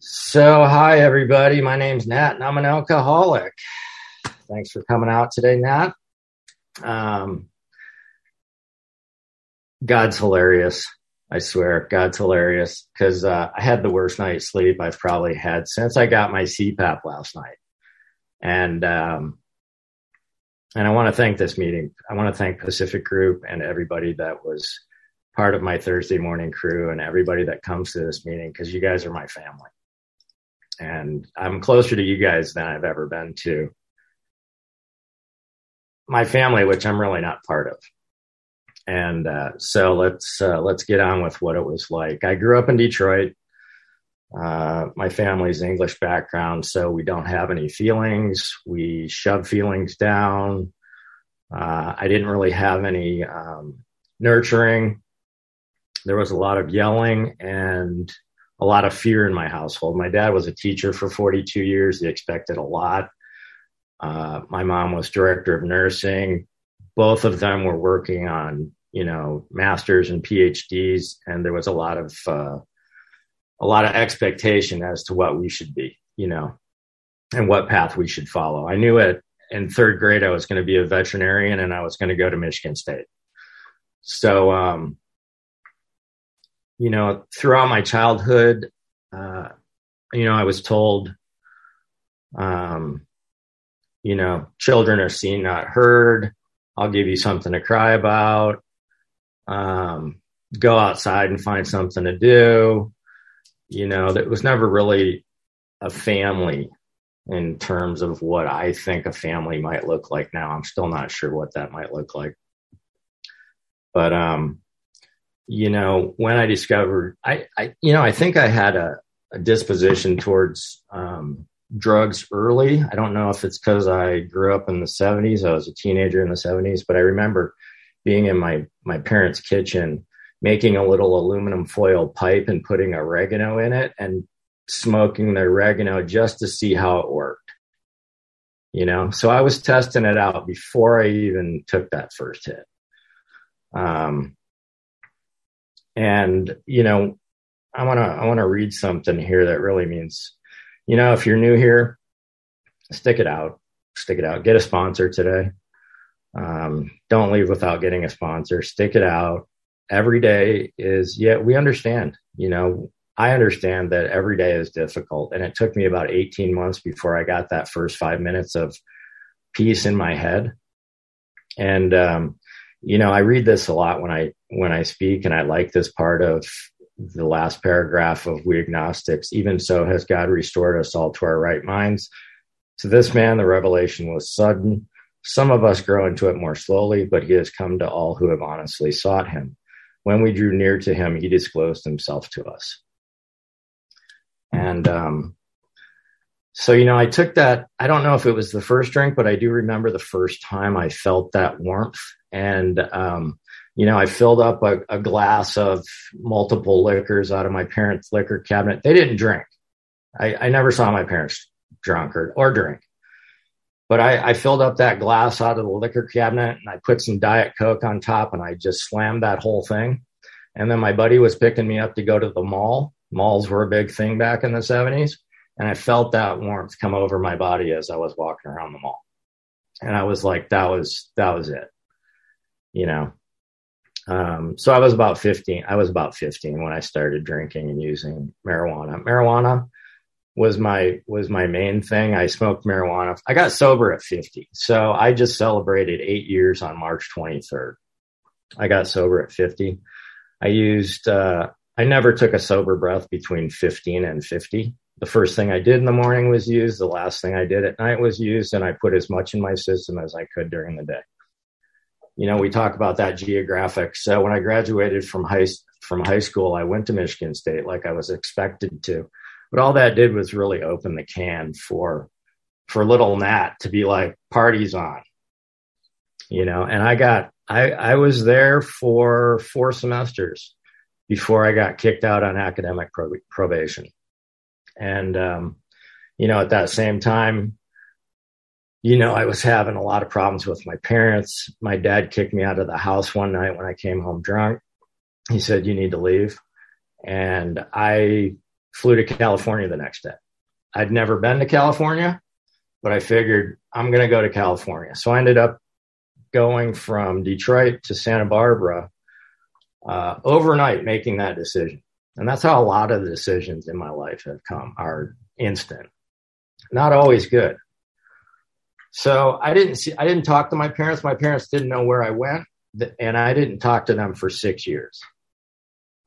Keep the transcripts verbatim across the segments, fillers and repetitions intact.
So, hi, everybody. My name's Nat, and I'm an alcoholic. Thanks for coming out today, Nat. Um, God's hilarious. I swear, God's hilarious, because uh, I had the worst night's sleep I've probably had since I got my C PAP last night. And um, and I want to thank this meeting. I want to thank Pacific Group and everybody that was part of my Thursday morning crew and everybody that comes to this meeting, because you guys are my family. And I'm closer to you guys than I've ever been to my family, which I'm really not part of. And uh, so let's uh, let's get on with what it was like. I grew up in Detroit. Uh, my family's English background, so we don't have any feelings. We shove feelings down. Uh, I didn't really have any um, nurturing. There was a lot of yelling and a lot of fear in my household. My dad was a teacher for forty-two years. He expected a lot. Uh, my mom was director of nursing. Both of them were working on, you know, masters and P H Ds. And there was a lot of, uh, a lot of expectation as to what we should be, you know, and what path we should follow. I knew it in third grade, I was going to be a veterinarian and I was going to go to Michigan State. So, um, you know, throughout my childhood, uh, you know, I was told, um, you know, children are seen, not heard. I'll give you something to cry about. Um, go outside and find something to do. You know, that was never really a family in terms of what I think a family might look like now. I'm still not sure what that might look like. But, um, you know, when I discovered, I, I you know, I think I had a, a disposition towards um, drugs early. I don't know if it's because I grew up in the seventies. I was a teenager in the seventies, but I remember being in my, my parents' kitchen, making a little aluminum foil pipe and putting oregano in it and smoking the oregano just to see how it worked. You know, so I was testing it out before I even took that first hit. Um, And, you know, I want to, I want to read something here that really means, you know, if you're new here, stick it out, stick it out, get a sponsor today. Um, don't leave without getting a sponsor, stick it out. Every day is, yeah, we understand, you know, I understand that every day is difficult. And it took me about eighteen months before I got that first five minutes of peace in my head. And, um, you know, I read this a lot when I, when I speak, and I like this part of the last paragraph of We Agnostics. Even so has God restored us all to our right minds. To this man, the revelation was sudden. Some of us grow into it more slowly, but he has come to all who have honestly sought him. When we drew near to him, he disclosed himself to us. And, um, so, you know, I took that, I don't know if it was the first drink, but I do remember the first time I felt that warmth. And, um, you know, I filled up a, a glass of multiple liquors out of my parents' liquor cabinet. They didn't drink. I, I never saw my parents drunk or, or drink. But I, I filled up that glass out of the liquor cabinet, and I put some Diet Coke on top, and I just slammed that whole thing. And then my buddy was picking me up to go to the mall. Malls were a big thing back in the seventies. And I felt that warmth come over my body as I was walking around the mall. And I was like, that was, that was it, you know? Um, so I was about fifteen. I was about fifteen when I started drinking and using marijuana. Marijuana was my, was my main thing. I smoked marijuana. I got sober at fifty. So I just celebrated eight years on March twenty-third. I got sober at fifty. I used, uh, I never took a sober breath between fifteen and fifty. The first thing I did in the morning was used. The last thing I did at night was used. And I put as much in my system as I could during the day. You know, we talk about that geographic. So when I graduated from high, from high school, I went to Michigan State like I was expected to. But all that did was really open the can for, for little Nat to be like, parties on, you know. And I got, I, I was there for four semesters before I got kicked out on academic prob- probation. And, um, you know, at that same time, you know, I was having a lot of problems with my parents. My dad kicked me out of the house one night when I came home drunk. He said, you need to leave. And I flew to California the next day. I'd never been to California, but I figured I'm going to go to California. So I ended up going from Detroit to Santa Barbara uh, overnight, making that decision. And that's how a lot of the decisions in my life have come, are instant, not always good. So I didn't see, I didn't talk to my parents. My parents didn't know where I went, and I didn't talk to them for six years.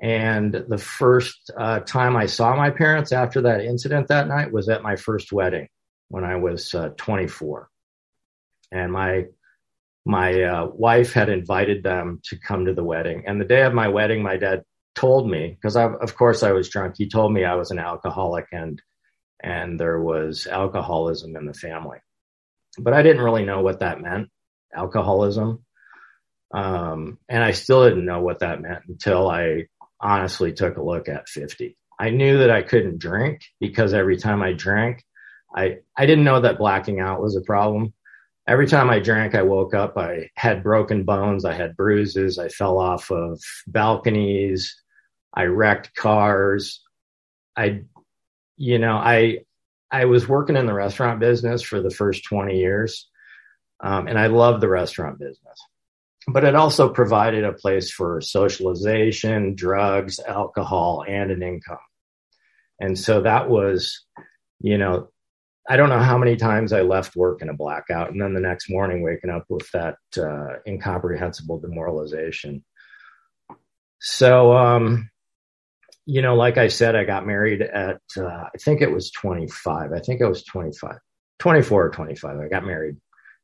And the first uh, time I saw my parents after that incident that night was at my first wedding when I was uh, twenty-four. And my my uh, wife had invited them to come to the wedding. And the day of my wedding, my dad told me, because of course I was drunk, he told me I was an alcoholic and and there was alcoholism in the family. But I didn't really know what that meant, alcoholism. Um, and I still didn't know what that meant until I honestly took a look at fifty. I knew that I couldn't drink because every time I drank, I, I didn't know that blacking out was a problem. Every time I drank, I woke up, I had broken bones, I had bruises, I fell off of balconies, I wrecked cars. I, you know, I, I was working in the restaurant business for the first twenty years. Um, and I loved the restaurant business. But it also provided a place for socialization, drugs, alcohol, and an income. And so that was, you know, I don't know how many times I left work in a blackout and then the next morning waking up with that uh, incomprehensible demoralization. So, um, you know, like I said, I got married at, uh, I think it was twenty-five. I think it was twenty-five, twenty-four or twenty-five. I got married.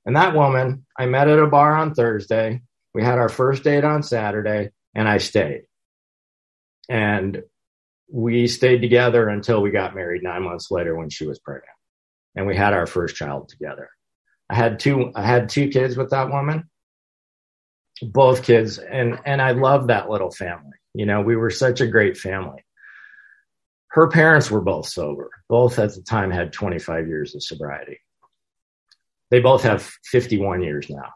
And that woman, I met at a bar on Thursday. We had our first date on Saturday, and I stayed. And we stayed together until we got married nine months later when she was pregnant. And we had our first child together. I had two, I had two kids with that woman, both kids. And, and I loved that little family. You know, we were such a great family. Her parents were both sober. Both at the time had twenty-five years of sobriety. They both have fifty-one years now.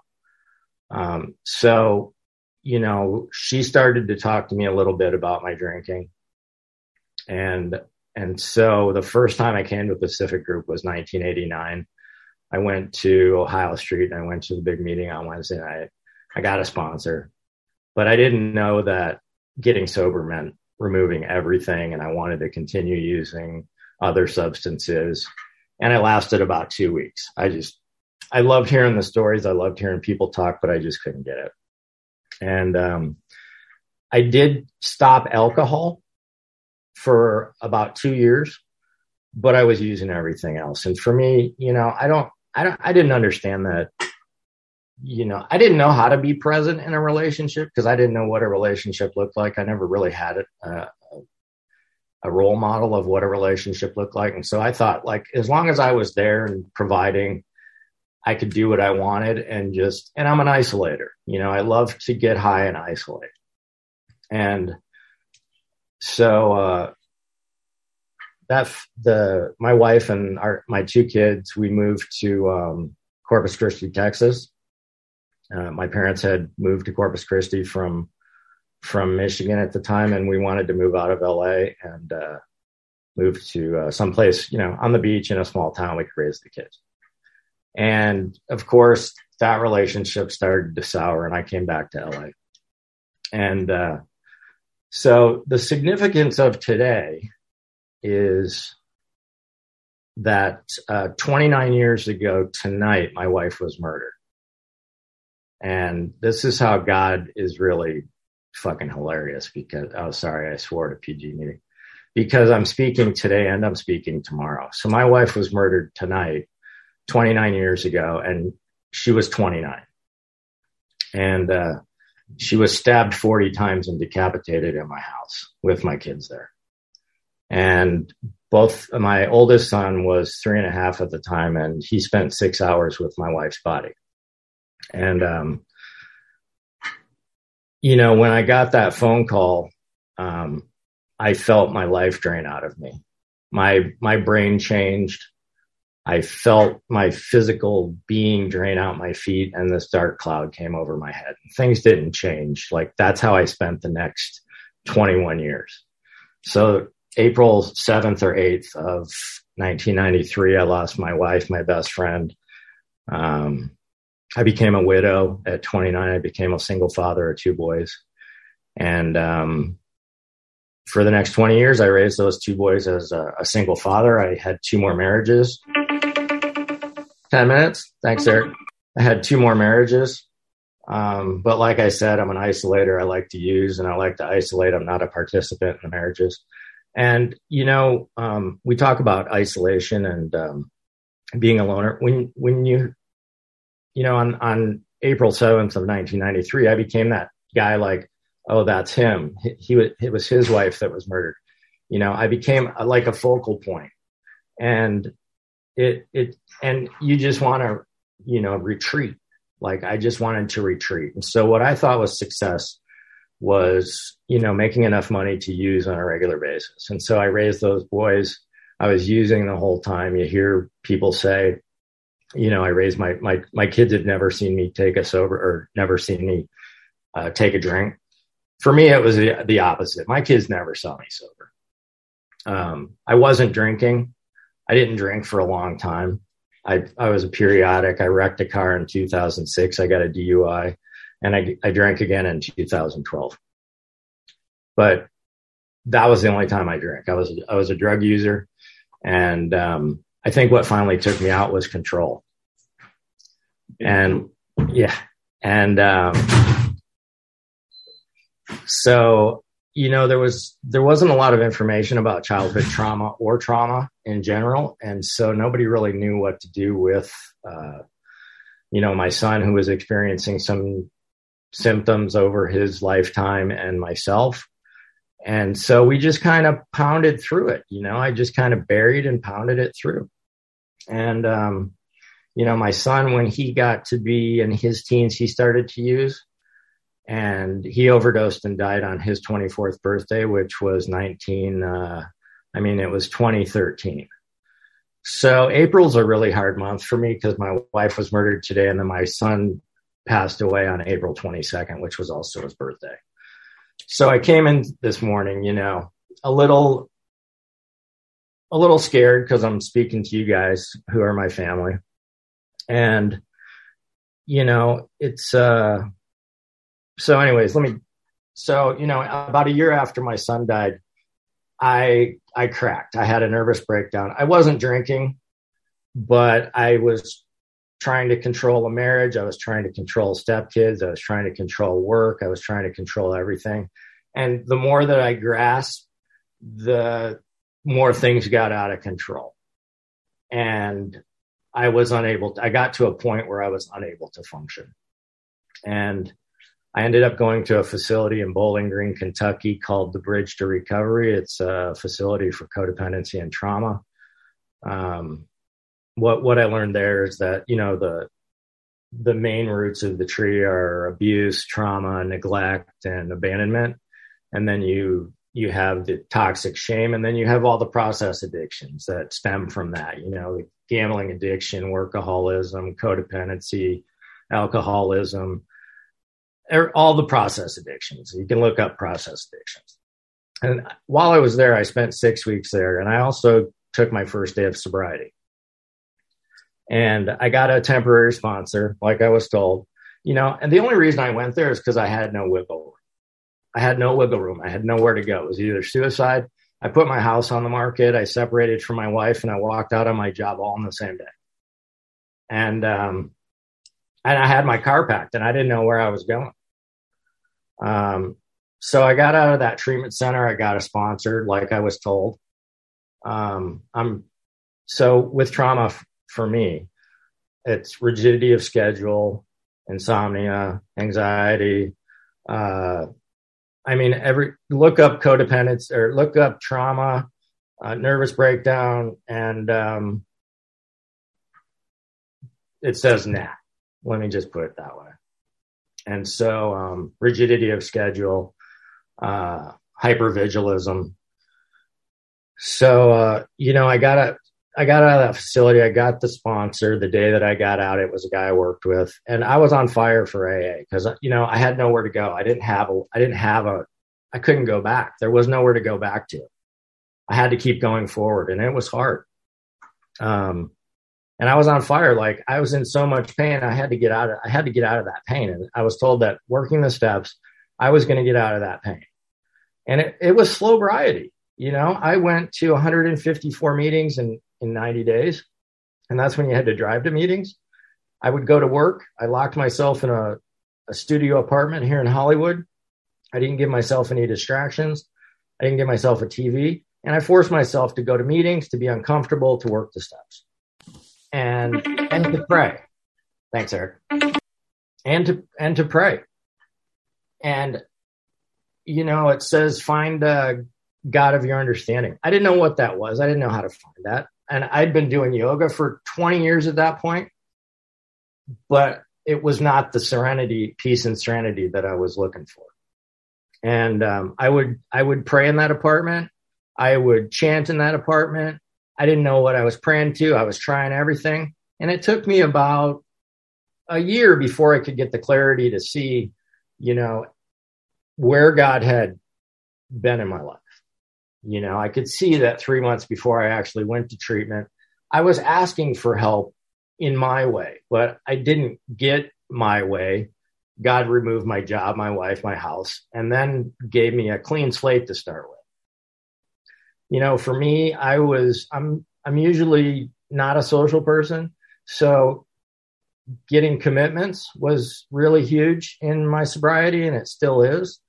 Um, so, you know, she started to talk to me a little bit about my drinking. And, and so the first time I came to Pacific Group was nineteen eighty-nine. I went to Ohio Street and I went to the big meeting on Wednesday night. I got a sponsor, but I didn't know that getting sober meant removing everything. And I wanted to continue using other substances. And it lasted about two weeks. I just, I loved hearing the stories. I loved hearing people talk, but I just couldn't get it. And um, I did stop alcohol for about two years, but I was using everything else. And for me, you know, I don't, I don't, I didn't understand that, you know, I didn't know how to be present in a relationship because I didn't know what a relationship looked like. I never really had a, a role model of what a relationship looked like. And so I thought, like, as long as I was there and providing, I could do what I wanted and just, and I'm an isolator, you know, I love to get high and isolate. And so, uh, that the, my wife and our, my two kids, we moved to, um, Corpus Christi, Texas. Uh, my parents had moved to Corpus Christi from, from Michigan at the time. And we wanted to move out of L A and, uh, move to uh, someplace, you know, on the beach in a small town, we could raise the kids. And of course, that relationship started to sour and I came back to L A. And uh, so the significance of today is that uh, twenty-nine years ago tonight, my wife was murdered. And this is how God is really fucking hilarious because, oh, sorry, I swore to P G meeting because I'm speaking today and I'm speaking tomorrow. So my wife was murdered tonight, twenty-nine years ago, and she was twenty-nine. And uh, she was stabbed forty times and decapitated in my house with my kids there. And both my oldest son was three and a half at the time, and he spent six hours with my wife's body. And, um, you know, when I got that phone call, um, I felt my life drain out of me. My, my brain changed. I felt my physical being drain out my feet and this dark cloud came over my head. Things didn't change. Like that's how I spent the next twenty-one years. So April seventh or eighth of nineteen ninety-three, I lost my wife, my best friend. Um, I became a widow at twenty-nine. I became a single father of two boys. And um, for the next twenty years, I raised those two boys as a, a single father. I had two more marriages. ten minutes. Thanks, Eric. I had two more marriages. Um, but like I said, I'm an isolator. I like to use and I like to isolate. I'm not a participant in the marriages. And, you know, um, we talk about isolation and um, being a loner. When, when you, you know, on, on April seventh of nineteen ninety-three, I became that guy like, oh, that's him. He, he was, it was his wife that was murdered. You know, I became a, like a focal point. And it, it, and you just want to, you know, retreat. Like I just wanted to retreat. And so what I thought was success was, you know, making enough money to use on a regular basis. And so I raised those boys. I was using the whole time. You hear people say, you know, I raised my, my, my kids had never seen me take a sober or never seen me uh, take a drink. For me, it was the, the opposite. My kids never saw me sober. Um, I wasn't drinking. I didn't drink for a long time. I, I was a periodic. I wrecked a car in two thousand six. I got a D U I and I, I drank again in two thousand twelve. But that was the only time I drank. I was, I was a drug user. And, um, I think what finally took me out was control. And yeah. And, um, so, you know, there was, there wasn't a lot of information about childhood trauma or trauma in general. And so nobody really knew what to do with, uh, you know, my son who was experiencing some symptoms over his lifetime and myself. And so we just kind of pounded through it. You know, I just kind of buried and pounded it through. And, um, you know, my son, when he got to be in his teens, he started to use. And he overdosed and died on his twenty-fourth birthday, which was nineteen, uh, I mean, it was twenty thirteen. So April's a really hard month for me because my wife was murdered today. And then my son passed away on April twenty-second, which was also his birthday. So I came in this morning, you know, a little, a little scared because I'm speaking to you guys who are my family. And, you know, it's, uh, So anyways, let me, so, you know, about a year after my son died, I, I cracked. I had a nervous breakdown. I wasn't drinking, but I was trying to control a marriage. I was trying to control stepkids. I was trying to control work. I was trying to control everything. And the more that I grasped, the more things got out of control. And I was unable, to, I got to a point where I was unable to function. And I ended up going to a facility in Bowling Green, Kentucky called the Bridge to Recovery. It's a facility for codependency and trauma. Um, what, what I learned there is that, you know, the, the main roots of the tree are abuse, trauma, neglect, and abandonment. And then you, you have the toxic shame, and then you have all the process addictions that stem from that, you know, the gambling addiction, workaholism, codependency, alcoholism, all the process addictions. You can look up process addictions. And while I was there, I spent six weeks there. And I also took my first day of sobriety. And I got a temporary sponsor, like I was told, you know, and the only reason I went there is because I had no wiggle room. I had no wiggle room. I had nowhere to go. It was either suicide. I put my house on the market. I separated from my wife and I walked out on my job all on the same day. And, um, and I had my car packed and I didn't know where I was going. Um, so I got out of that treatment center. I got a sponsor, like I was told. Um, I'm so with trauma f- for me, it's rigidity of schedule, insomnia, anxiety. Uh, I mean, every look up codependence or look up trauma, uh, nervous breakdown. And, um, it says Nat. Let me just put it that way. And so, um, rigidity of schedule, uh, hypervigilism. So, uh, you know, I got, a, I got out of that facility. I got the sponsor the day that I got out. It was a guy I worked with, and I was on fire for A A because, you know, I had nowhere to go. I didn't have, a, I didn't have a, I couldn't go back. There was nowhere to go back to. I had to keep going forward, and it was hard. Um, and I was on fire. Like, I was in so much pain. I had to get out of, I had to get out of that pain. And I was told that working the steps, I was going to get out of that pain. And it, it was slow variety. You know, I went to one hundred fifty-four meetings in, in ninety days. And that's when you had to drive to meetings. I would go to work. I locked myself in a, a studio apartment here in Hollywood. I didn't give myself any distractions. I didn't give myself a T V. And I forced myself to go to meetings, to be uncomfortable, to work the steps, and and to pray. Thanks, Eric. And to and to pray. And, you know, it says, find a God of your understanding. I didn't know what that was. I didn't know how to find that. And I'd been doing yoga for twenty years at that point, but it was not the serenity, peace and serenity that I was looking for. And um, I would I would pray in that apartment. I would chant in that apartment. I didn't know what I was praying to. I was trying everything. And it took me about a year before I could get the clarity to see, you know, where God had been in my life. You know, I could see that three months before I actually went to treatment, I was asking for help in my way, but I didn't get my way. God removed my job, my wife, my house, and then gave me a clean slate to start with. You know, for me, I was, I'm, I'm usually not a social person. So getting commitments was really huge in my sobriety, and it still is.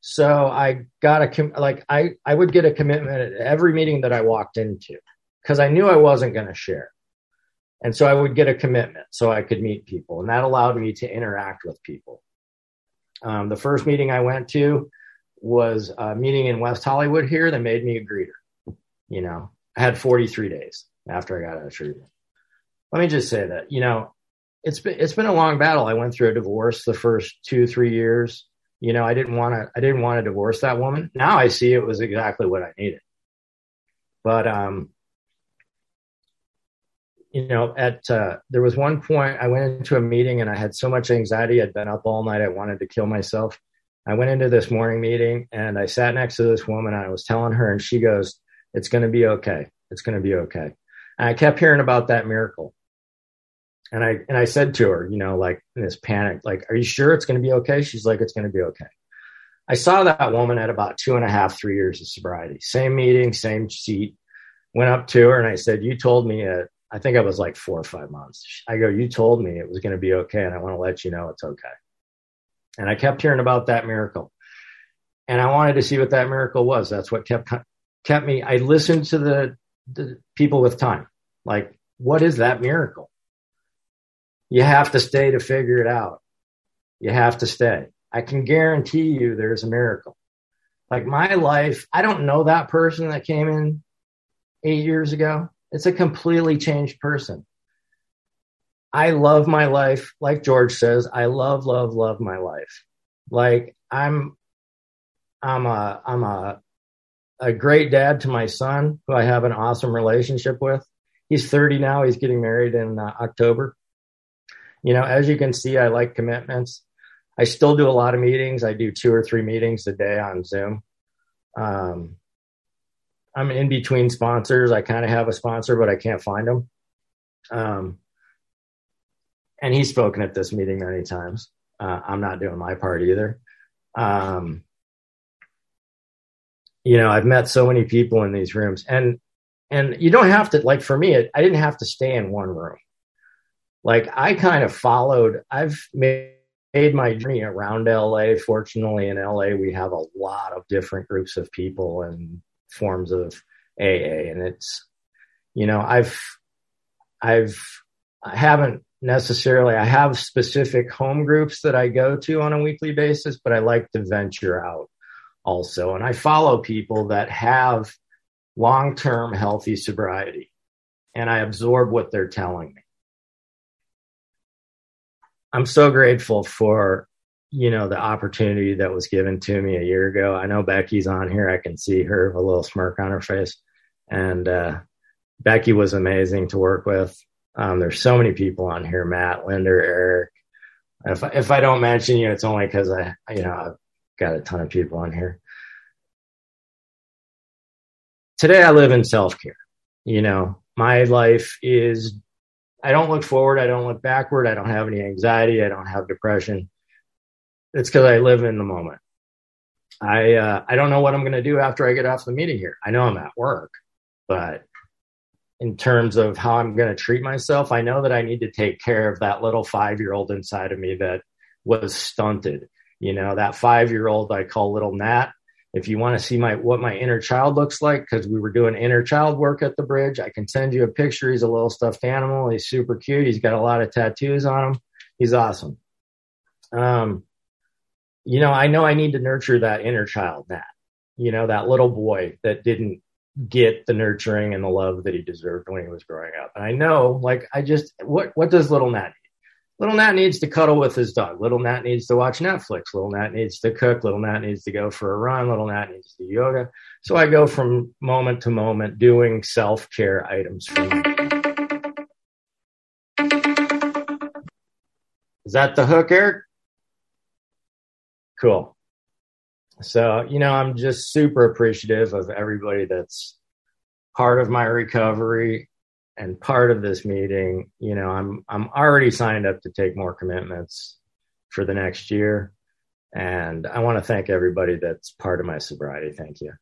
So I got a, com- like, I, I would get a commitment at every meeting that I walked into, because I knew I wasn't going to share. And so I would get a commitment so I could meet people. And that allowed me to interact with people. Um, the first meeting I went to was a meeting in West Hollywood here that made me a greeter. You know, I had forty-three days after I got out of treatment. Let me just say that, you know, it's been, it's been a long battle. I went through a divorce the first two, three years. You know, I didn't want to, I didn't want to divorce that woman. Now I see it was exactly what I needed. But, um, you know, at, uh, there was one point I went into a meeting and I had so much anxiety. I'd been up all night. I wanted to kill myself. I went into this morning meeting and I sat next to this woman. And I was telling her, and she goes, "It's going to be okay. It's going to be okay." And I kept hearing about that miracle. And I, and I said to her, you know, like in this panic, like, "Are you sure it's going to be okay?" She's like, "It's going to be okay." I saw that woman at about two and a half, three years of sobriety, same meeting, same seat, went up to her. And I said, "You told me at," I think I was like four or five months. I go, "You told me it was going to be okay. And I want to let you know it's okay." And I kept hearing about that miracle, and I wanted to see what that miracle was. That's what kept, kept me. I listened to the, the people with time. Like, what is that miracle? You have to stay to figure it out. You have to stay. I can guarantee you there's a miracle. Like, my life, I don't know that person that came in eight years ago. It's a completely changed person. I love my life. Like George says, I love, love, love my life. Like, I'm, I'm a, I'm a, a great dad to my son, who I have an awesome relationship with. He's thirty now. He's getting married in uh, October. You know, as you can see, I like commitments. I still do a lot of meetings. I do two or three meetings a day on Zoom. Um, I'm in between sponsors. I kind of have a sponsor, but I can't find him. Um, And he's spoken at this meeting many times. Uh, I'm not doing my part either. Um, you know, I've met so many people in these rooms, and, and you don't have to, like, for me, it, I didn't have to stay in one room. Like, I kind of followed, I've made, made my journey around L A. Fortunately, in L A, we have a lot of different groups of people and forms of A A. And it's, you know, I've, I've, I haven't, necessarily. I have specific home groups that I go to on a weekly basis, but I like to venture out also. And I follow people that have long-term healthy sobriety, and I absorb what they're telling me. I'm so grateful for, you know, the opportunity that was given to me a year ago. I know Becky's on here. I can see her, a little smirk on her face. And uh, Becky was amazing to work with. Um, there's so many people on here, Matt, Linder, Eric. If I, if I don't mention you, it's only because I, you know, I've got a ton of people on here. Today I live in self-care. You know, my life is, I don't look forward. I don't look backward. I don't have any anxiety. I don't have depression. It's because I live in the moment. I, uh, I don't know what I'm going to do after I get off the meeting here. I know I'm at work, but in terms of how I'm going to treat myself, I know that I need to take care of that little five-year-old inside of me that was stunted. You know, that five-year-old I call little Nat. If you want to see my what my inner child looks like, because we were doing inner child work at the Bridge, I can send you a picture. He's a little stuffed animal. He's super cute. He's got a lot of tattoos on him. He's awesome. Um, you know, I know I need to nurture that inner child, Nat. You know, that little boy that didn't get the nurturing and the love that he deserved when he was growing up. And I know, like, I just, what what does little Nat need? Little Nat needs to cuddle with his dog. Little Nat needs to watch Netflix. Little Nat needs to cook. Little Nat needs to go for a run. Little Nat needs to do yoga. So I go from moment to moment doing self-care items for me. Is that the hook, Eric? Cool. So, you know, I'm just super appreciative of everybody that's part of my recovery and part of this meeting. You know, I'm I'm already signed up to take more commitments for the next year. And I want to thank everybody that's part of my sobriety. Thank you.